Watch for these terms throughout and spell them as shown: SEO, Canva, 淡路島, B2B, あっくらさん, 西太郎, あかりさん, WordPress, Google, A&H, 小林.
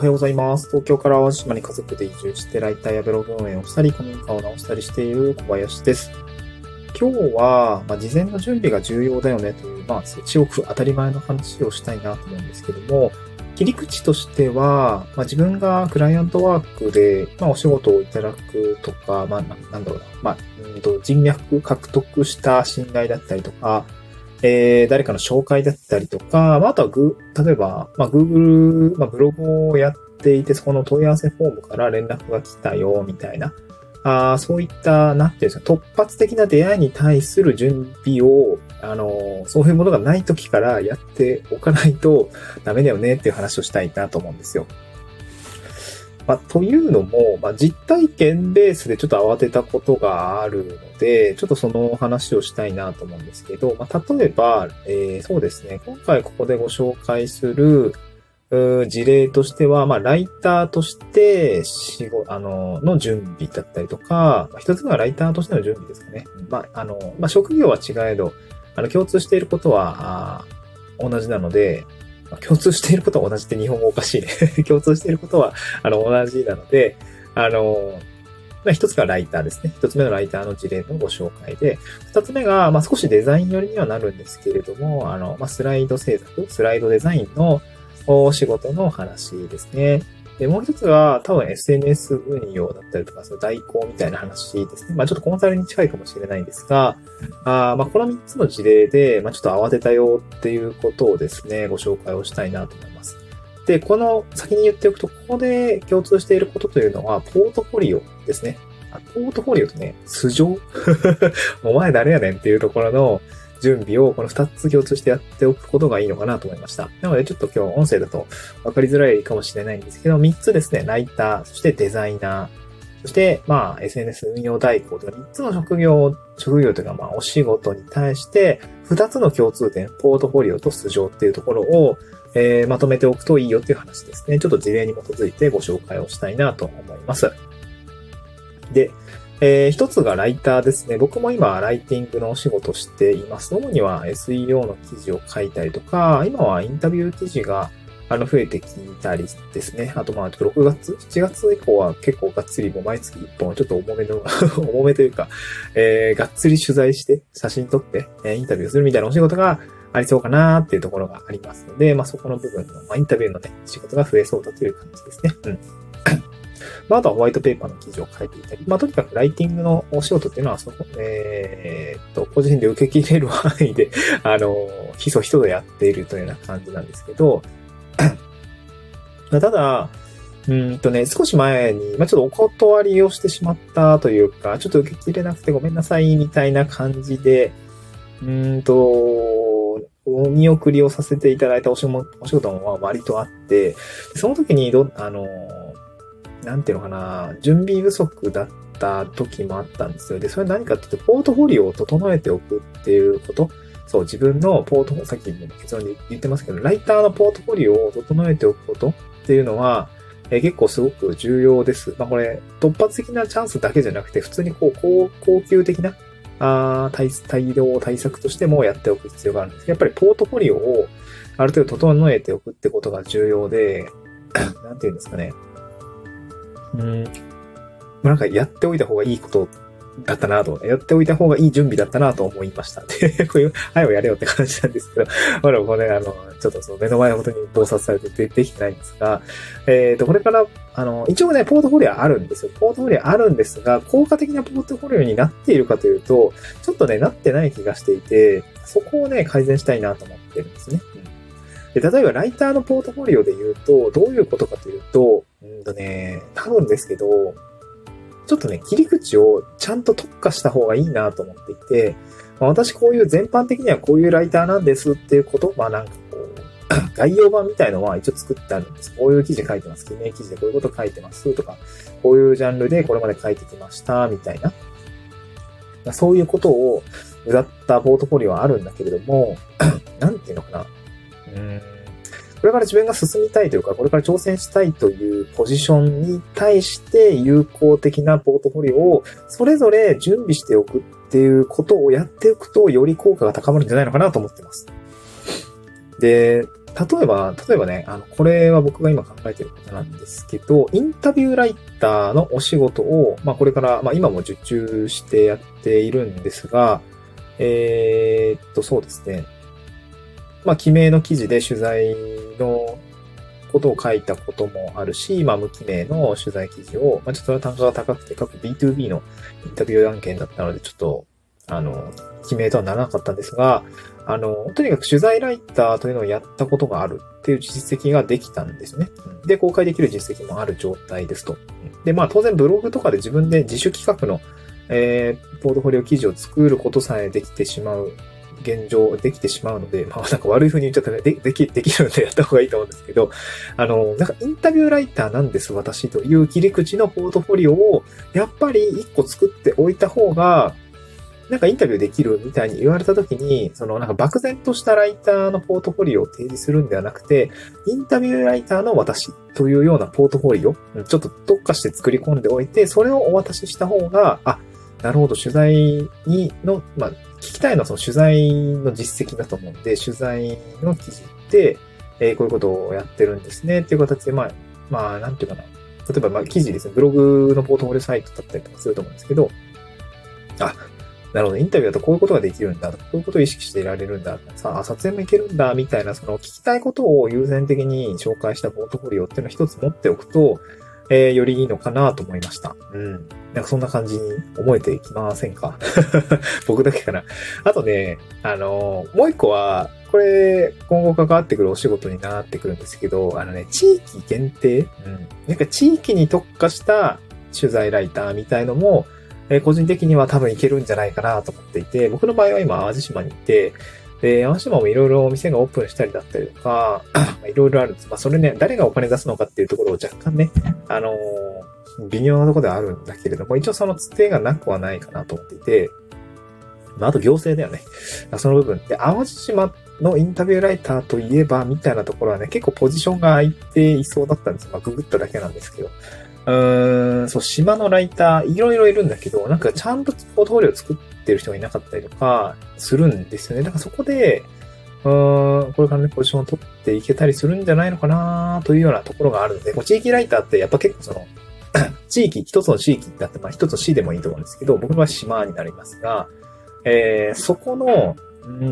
おはようございます。東京から淡路島に家族で移住してライターやブログ運営をしたり古民家を直したりしている小林です。今日は、事前の準備が重要だよねという、すごく当たり前の話をしたいなと思うんですけども、切り口としては、自分がクライアントワークで、お仕事をいただくとか、人脈獲得した信頼だったりとか、誰かの紹介だったりとか、あとはGoogle、ブログをやっていて、そこの問い合わせフォームから連絡が来たよ、みたいな。そういった、突発的な出会いに対する準備を、そういうものがない時からやっておかないとダメだよねっていう話をしたいなと思うんですよ。というのも、実体験ベースでちょっと慌てたことがあるので、ちょっとその話をしたいなと思うんですけど、例えば、今回ここでご紹介する、事例としては、ライターとして、の準備だったりとか、一つがライターとしての準備ですかね。職業は違えど、共通していることは、同じなので、共通していることは同じって日本語おかしいね。共通していることは、同じなので、一つがライターですね。一つ目のライターの事例のご紹介で、二つ目が、少しデザイン寄りにはなるんですけれども、スライドデザインのお仕事の話ですね。で、もう一つは多分 SNS 運用だったりとか、その代行みたいな話ですね。ちょっとコンサルに近いかもしれないんですが、この3つの事例で、ちょっと慌てたよっていうことをですね、ご紹介をしたいなと思います。で、この先に言っておくと、ここで共通していることというのは、ポートフォリオですね。ポートフォリオとね、素性お前誰やねんっていうところの、準備をこの2つ共通してやっておくことがいいのかなと思いました。なのでちょっと今日音声だと分かりづらいかもしれないんですけど、3つですね、ライター、そしてデザイナー、そしてSNS 運用代行と3つの職業というかお仕事に対して2つの共通点、ポートフォリオと素性っていうところを、まとめておくといいよっていう話ですね。ちょっと事例に基づいてご紹介をしたいなと思います。で、一つがライターですね。僕も今、ライティングのお仕事をしています。主には SEO の記事を書いたりとか、今はインタビュー記事が増えてきたりですね。あと6月、7月以降は結構がっつりもう毎月1本ちょっと重めというか、がっつり取材して写真撮ってインタビューするみたいなお仕事がありそうかなーっていうところがありますので、そこの部分の、インタビューのね、仕事が増えそうだという感じですね。あとはホワイトペーパーの記事を書いていたり、とにかくライティングのお仕事っていうのは、個人で受け切れる範囲で、ひそひそでやっているというような感じなんですけど、ただ、少し前に、ちょっとお断りをしてしまったというか、ちょっと受け切れなくてごめんなさい、みたいな感じで、お見送りをさせていただいたお仕事も割とあって、その時に準備不足だった時もあったんですよ。で、それは何かって言って、ポートフォリオを整えておくっていうこと。そう、自分のさっきの結論で言ってますけど、ライターのポートフォリオを整えておくことっていうのは、結構すごく重要です。これ、突発的なチャンスだけじゃなくて、普通に恒久的な、対策としてもやっておく必要があるんです。やっぱりポートフォリオをある程度整えておくってことが重要で、なんていうんですかね。やっておいた方がいいことだったなと、やっておいた方がいい準備だったなと思いました。で、こういう、をやれよって感じなんですけど、ちょっとその目の前のことに忙殺されてできてないんですが、これから、一応ね、ポートフォリオあるんですよ。ポートフォリオあるんですが、効果的なポートフォリオになっているかというと、ちょっとね、なってない気がしていて、そこをね、改善したいなと思ってるんですね。で、例えばライターのポートフォリオで言うと、どういうことかというと、多分ですけど、ちょっとね、切り口をちゃんと特化した方がいいなと思っていて、私こういう全般的にはこういうライターなんですっていうこと、概要版みたいのは一応作ってあるんです。こういう記事書いてます。記名記事でこういうこと書いてますとか、こういうジャンルでこれまで書いてきました、みたいな。そういうことを歌ったポートフォリオはあるんだけれども、なんていうのかな。これから自分が進みたいというか、これから挑戦したいというポジションに対して有効的なポートフォリオをそれぞれ準備しておくっていうことをやっておくとより効果が高まるんじゃないのかなと思ってます。で、例えばね、これは僕が今考えていることなんですけど、インタビューライターのお仕事を、これから、今も受注してやっているんですが、そうですね。記名の記事で取材のことを書いたこともあるし、無記名の取材記事を、ちょっと単価が高くて、各 B2B のインタビュー案件だったので、ちょっと、記名とはならなかったんですが、とにかく取材ライターというのをやったことがあるっていう実績ができたんですね。で、公開できる実績もある状態ですと。で、当然ブログとかで自分で自主企画の、ポートフォリオ記事を作ることさえできてしまう、現状できてしまうので、悪い風に言っちゃったね。できるのでやった方がいいと思うんですけど、インタビューライターなんです、私という切り口のポートフォリオを、やっぱり一個作っておいた方が、インタビューできるみたいに言われたときに、漠然としたライターのポートフォリオを提示するんではなくて、インタビューライターの私というようなポートフォリオ、ちょっと特化して作り込んでおいて、それをお渡しした方が、なるほど、取材の、聞きたいのはその取材の実績だと思うんで、取材の記事って、こういうことをやってるんですね、っていう形で、なんていうかな。例えば、記事ですね、ブログのポートフォリオサイトだったりとかすると思うんですけど、なるほど、インタビューだとこういうことができるんだとか、こういうことを意識していられるんだ、撮影もいけるんだ、みたいな、聞きたいことを優先的に紹介したポートフォリオっていうのを一つ持っておくと、よりいいのかなと思いました。そんな感じに思えていきませんか僕だけかな。あとね、もう一個は、これ、今後関わってくるお仕事になってくるんですけど、地域限定、地域に特化した取材ライターみたいのも、個人的には多分いけるんじゃないかなと思っていて、僕の場合は今、淡路島にいて、で、淡路島もいろいろお店がオープンしたりだったりとか、いろいろあるんです。それね、誰がお金出すのかっていうところを若干ね、微妙なところではあるんだけれども、一応そのつてがなくはないかなと思っていて、あと行政だよね。その部分で、淡路島のインタビューライターといえば、みたいなところはね、結構ポジションが空いていそうだったんです。ググっただけなんですけど。島のライター、いろいろいるんだけど、ちゃんとポートフォリオを作ってる人がいなかったりとか、するんですよね。そこで、これからね、ポジションを取っていけたりするんじゃないのかなというようなところがあるので、地域ライターってやっぱ結構地域、一つの地域だって、一つの市でもいいと思うんですけど、僕は島になりますが、そこの、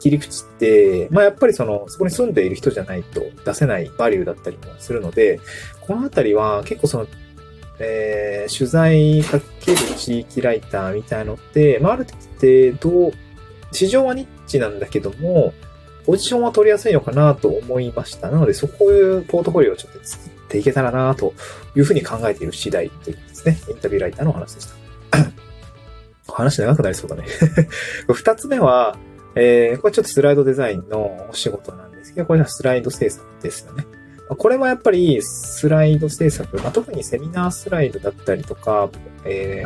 切り口って、やっぱりそこに住んでいる人じゃないと出せないバリューだったりもするので、このあたりは結構取材かける地域ライターみたいのって、ある程度、市場はニッチなんだけども、ポジションは取りやすいのかなと思いました。なので、そういうポートフォリオをちょっと作っていけたらなというふうに考えている次第ということですね。インタビューライターのお話でした。話長くなりそうだね。二つ目は、これちょっとスライドデザインのお仕事なんですけど、これはスライド制作ですよね。これはやっぱりスライド制作、特にセミナースライドだったりとか、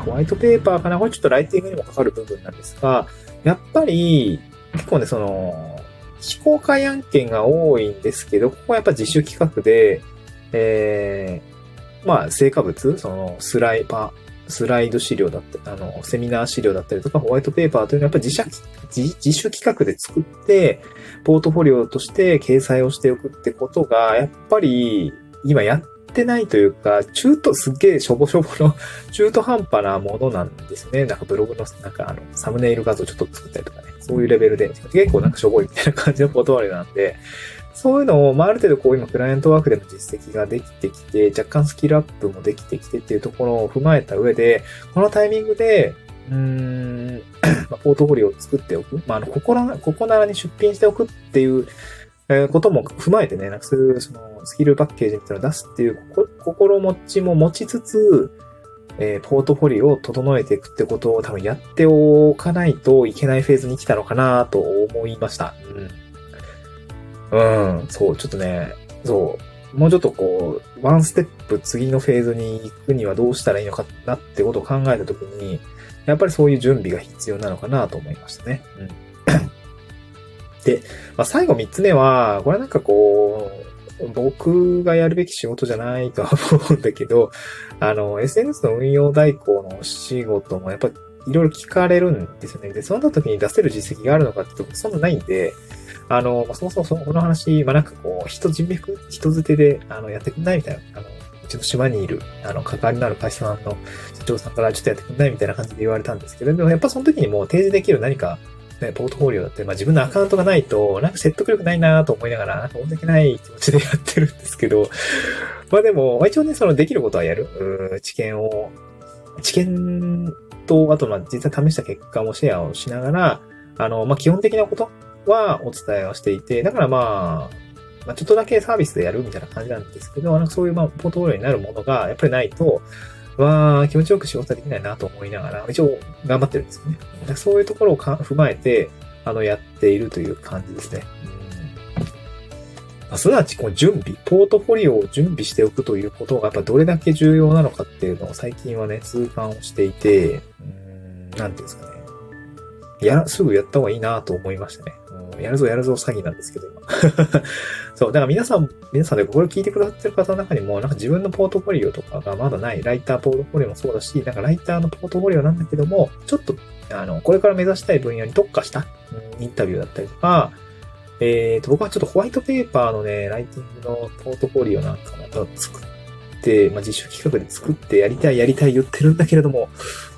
ホワイトペーパーかな、これちょっとライティングにもかかる部分なんですが、やっぱり結構ね、非公開案件が多いんですけど、ここはやっぱ自主企画で、成果物、スライド資料だったり、セミナー資料だったりとか、ホワイトペーパーというのはやっぱり自主企画で作って、ポートフォリオとして掲載をしておくってことが、やっぱり今やってないというか、すっげえしょぼしょぼの中途半端なものなんですね。ブログの、サムネイル画像ちょっと作ったりとかね、そういうレベルで、結構しょぼいみたいな感じのポートフォリオなんで、そういうのを、ある程度今、クライアントワークでの実績ができてきて、若干スキルアップもできてきてっていうところを踏まえた上で、このタイミングで、ポートフォリオを作っておく。ここならに出品しておくっていう、ことも踏まえてね、そういう、スキルパッケージみたいなのを出すっていう、心持ちも持ちつつ、ポートフォリオを整えていくってことを多分やっておかないといけないフェーズに来たのかなと思いました。もうちょっとワンステップ次のフェーズに行くにはどうしたらいいのかなってことを考えたときに、やっぱりそういう準備が必要なのかなと思いましたね。で、最後3つ目は、これ僕がやるべき仕事じゃないとは思うんだけど、SNS の運用代行のお仕事もやっぱりいろいろ聞かれるんですよね。で、そんな時に出せる実績があるのかってとこ、そんなないんで、そもそもこの話、なんかこう、人づてでやってくんないみたいな、うちの島にいる、関わりのある会社さんの社長さんからちょっとやってくんないみたいな感じで言われたんですけど、でもやっぱその時にもう提示できる何か、ね、ポートフォリオだって、自分のアカウントがないと、なんか説得力ないなと思いながら、なんか申し訳ない気持ちでやってるんですけど、でも、一応ね、できることはやる。知見と、あと、実際試した結果もシェアをしながら、基本的なことはお伝えをしていて、だからちょっとだけサービスでやるみたいな感じなんですけど、そういうポートフォリオになるものが、やっぱりないと、気持ちよく仕事はできないなと思いながら、一応頑張ってるんですよね。そういうところを踏まえて、やっているという感じですね。すなわち、この準備、ポートフォリオを準備しておくということが、やっぱどれだけ重要なのかっていうのを最近はね、痛感をしていて、なんていうんですかね。すぐやった方がいいなと思いましたね。やるぞ詐欺なんですけど、今。そう、だから皆さんでこれを聞いてくださってる方の中にも、なんか自分のポートフォリオとかがまだない、ライターポートフォリオもそうだし、なんかライターのポートフォリオなんだけども、ちょっと、これから目指したい分野に特化した、インタビューだったりとか、僕はちょっとホワイトペーパーのね、ライティングのポートフォリオなんかも作って、実証企画で作ってやりたい言ってるんだけれども、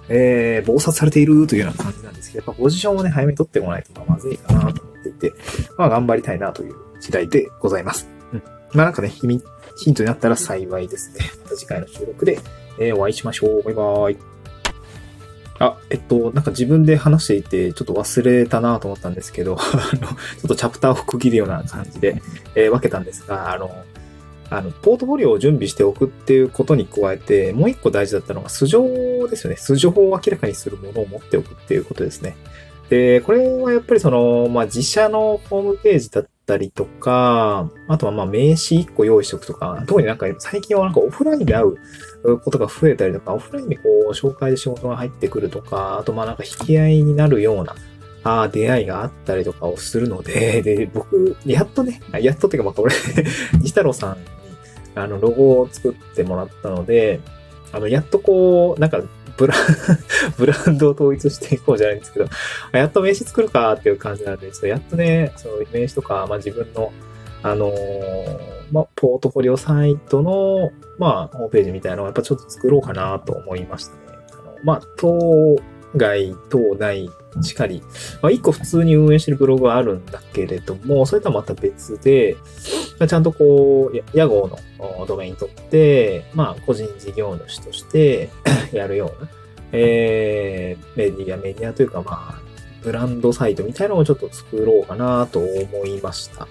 忙殺されているというような感じなんですけど、やっぱポジションをね、早めに取ってもらえたらまずいかなと思っていて、頑張りたいなという次第でございます。なんかね、ヒントになったら幸いですね。また次回の収録で、お会いしましょう。バイバーイ。なんか自分で話していて、ちょっと忘れたなと思ったんですけど、ちょっとチャプターを区切るような感じで、分けたんですが、ポートフォリオを準備しておくっていうことに加えて、もう一個大事だったのが、素性ですよね。素性を明らかにするものを持っておくっていうことですね。で、これはやっぱり自社のホームページだったりとか、あとは名刺1個用意しておくとか、特になんか最近はなんかオフラインで会うことが増えたりとか、オフラインで紹介で仕事が入ってくるとか、あとなんか引き合いになるような出会いがあったりとかをするので、で、僕、やっとっていうか俺、西太郎さんにロゴを作ってもらったので、やっとなんか、ブランドを統一していこうじゃないんですけど、やっと名刺作るかっていう感じなので、ちょっとやっとね、その名刺とか、自分の、ポートフォリオサイトの、ホームページみたいなのをやっぱちょっと作ろうかなと思いましたね。当該、当内、しかり、一個普通に運営してるブログはあるんだけれども、それとはまた別で、ちゃんと屋号のドメイン取って、個人事業主としてやるような、メディアというか、ブランドサイトみたいなのをちょっと作ろうかなと思いました。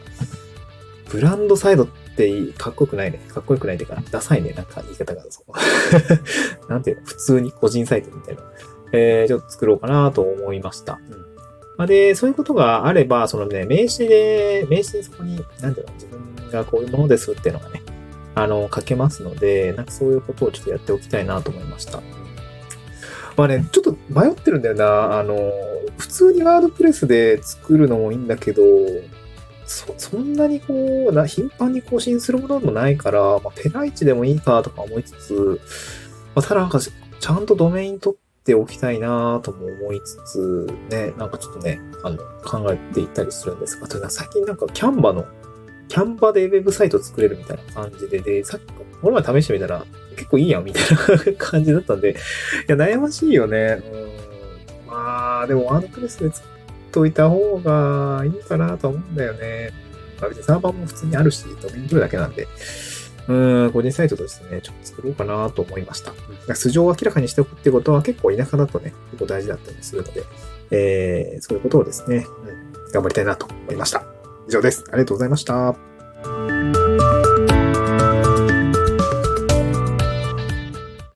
ブランドサイトってかっこよくないね。かっこよくないってか、ダサいね。なんか言い方がそう。なんていうの、普通に個人サイトみたいな。ちょっと作ろうかなと思いました。で、そういうことがあれば、名刺でそこに、自分がこういうものですっていうのがね、書けますので、なんかそういうことをちょっとやっておきたいなと思いました。ちょっと迷ってるんだよな。普通にワードプレスで作るのもいいんだけど、そんなに頻繁に更新するものでもないから、ペライチでもいいかとか思いつつ、ただなんか、ちゃんとドメイン取って、ておきたいなぁとも思いつつね、なんかちょっとね、考えていったりするんですが、最近なんかキャンバでウェブサイト作れるみたいな感じで、さっき、この前試してみたら結構いいやんみたいな感じだったんで、いや、悩ましいよね。でもワードプレスで作っといた方がいいかなと思うんだよね。別にサーバーも普通にあるし、ドメイン取るだけなんで。個人サイトとしてね、ちょっと作ろうかなと思いました。素性を明らかにしておくっていうことは結構田舎だとね、結構大事だったりするので、そういうことをですね、頑張りたいなと思いました。以上です。ありがとうございました。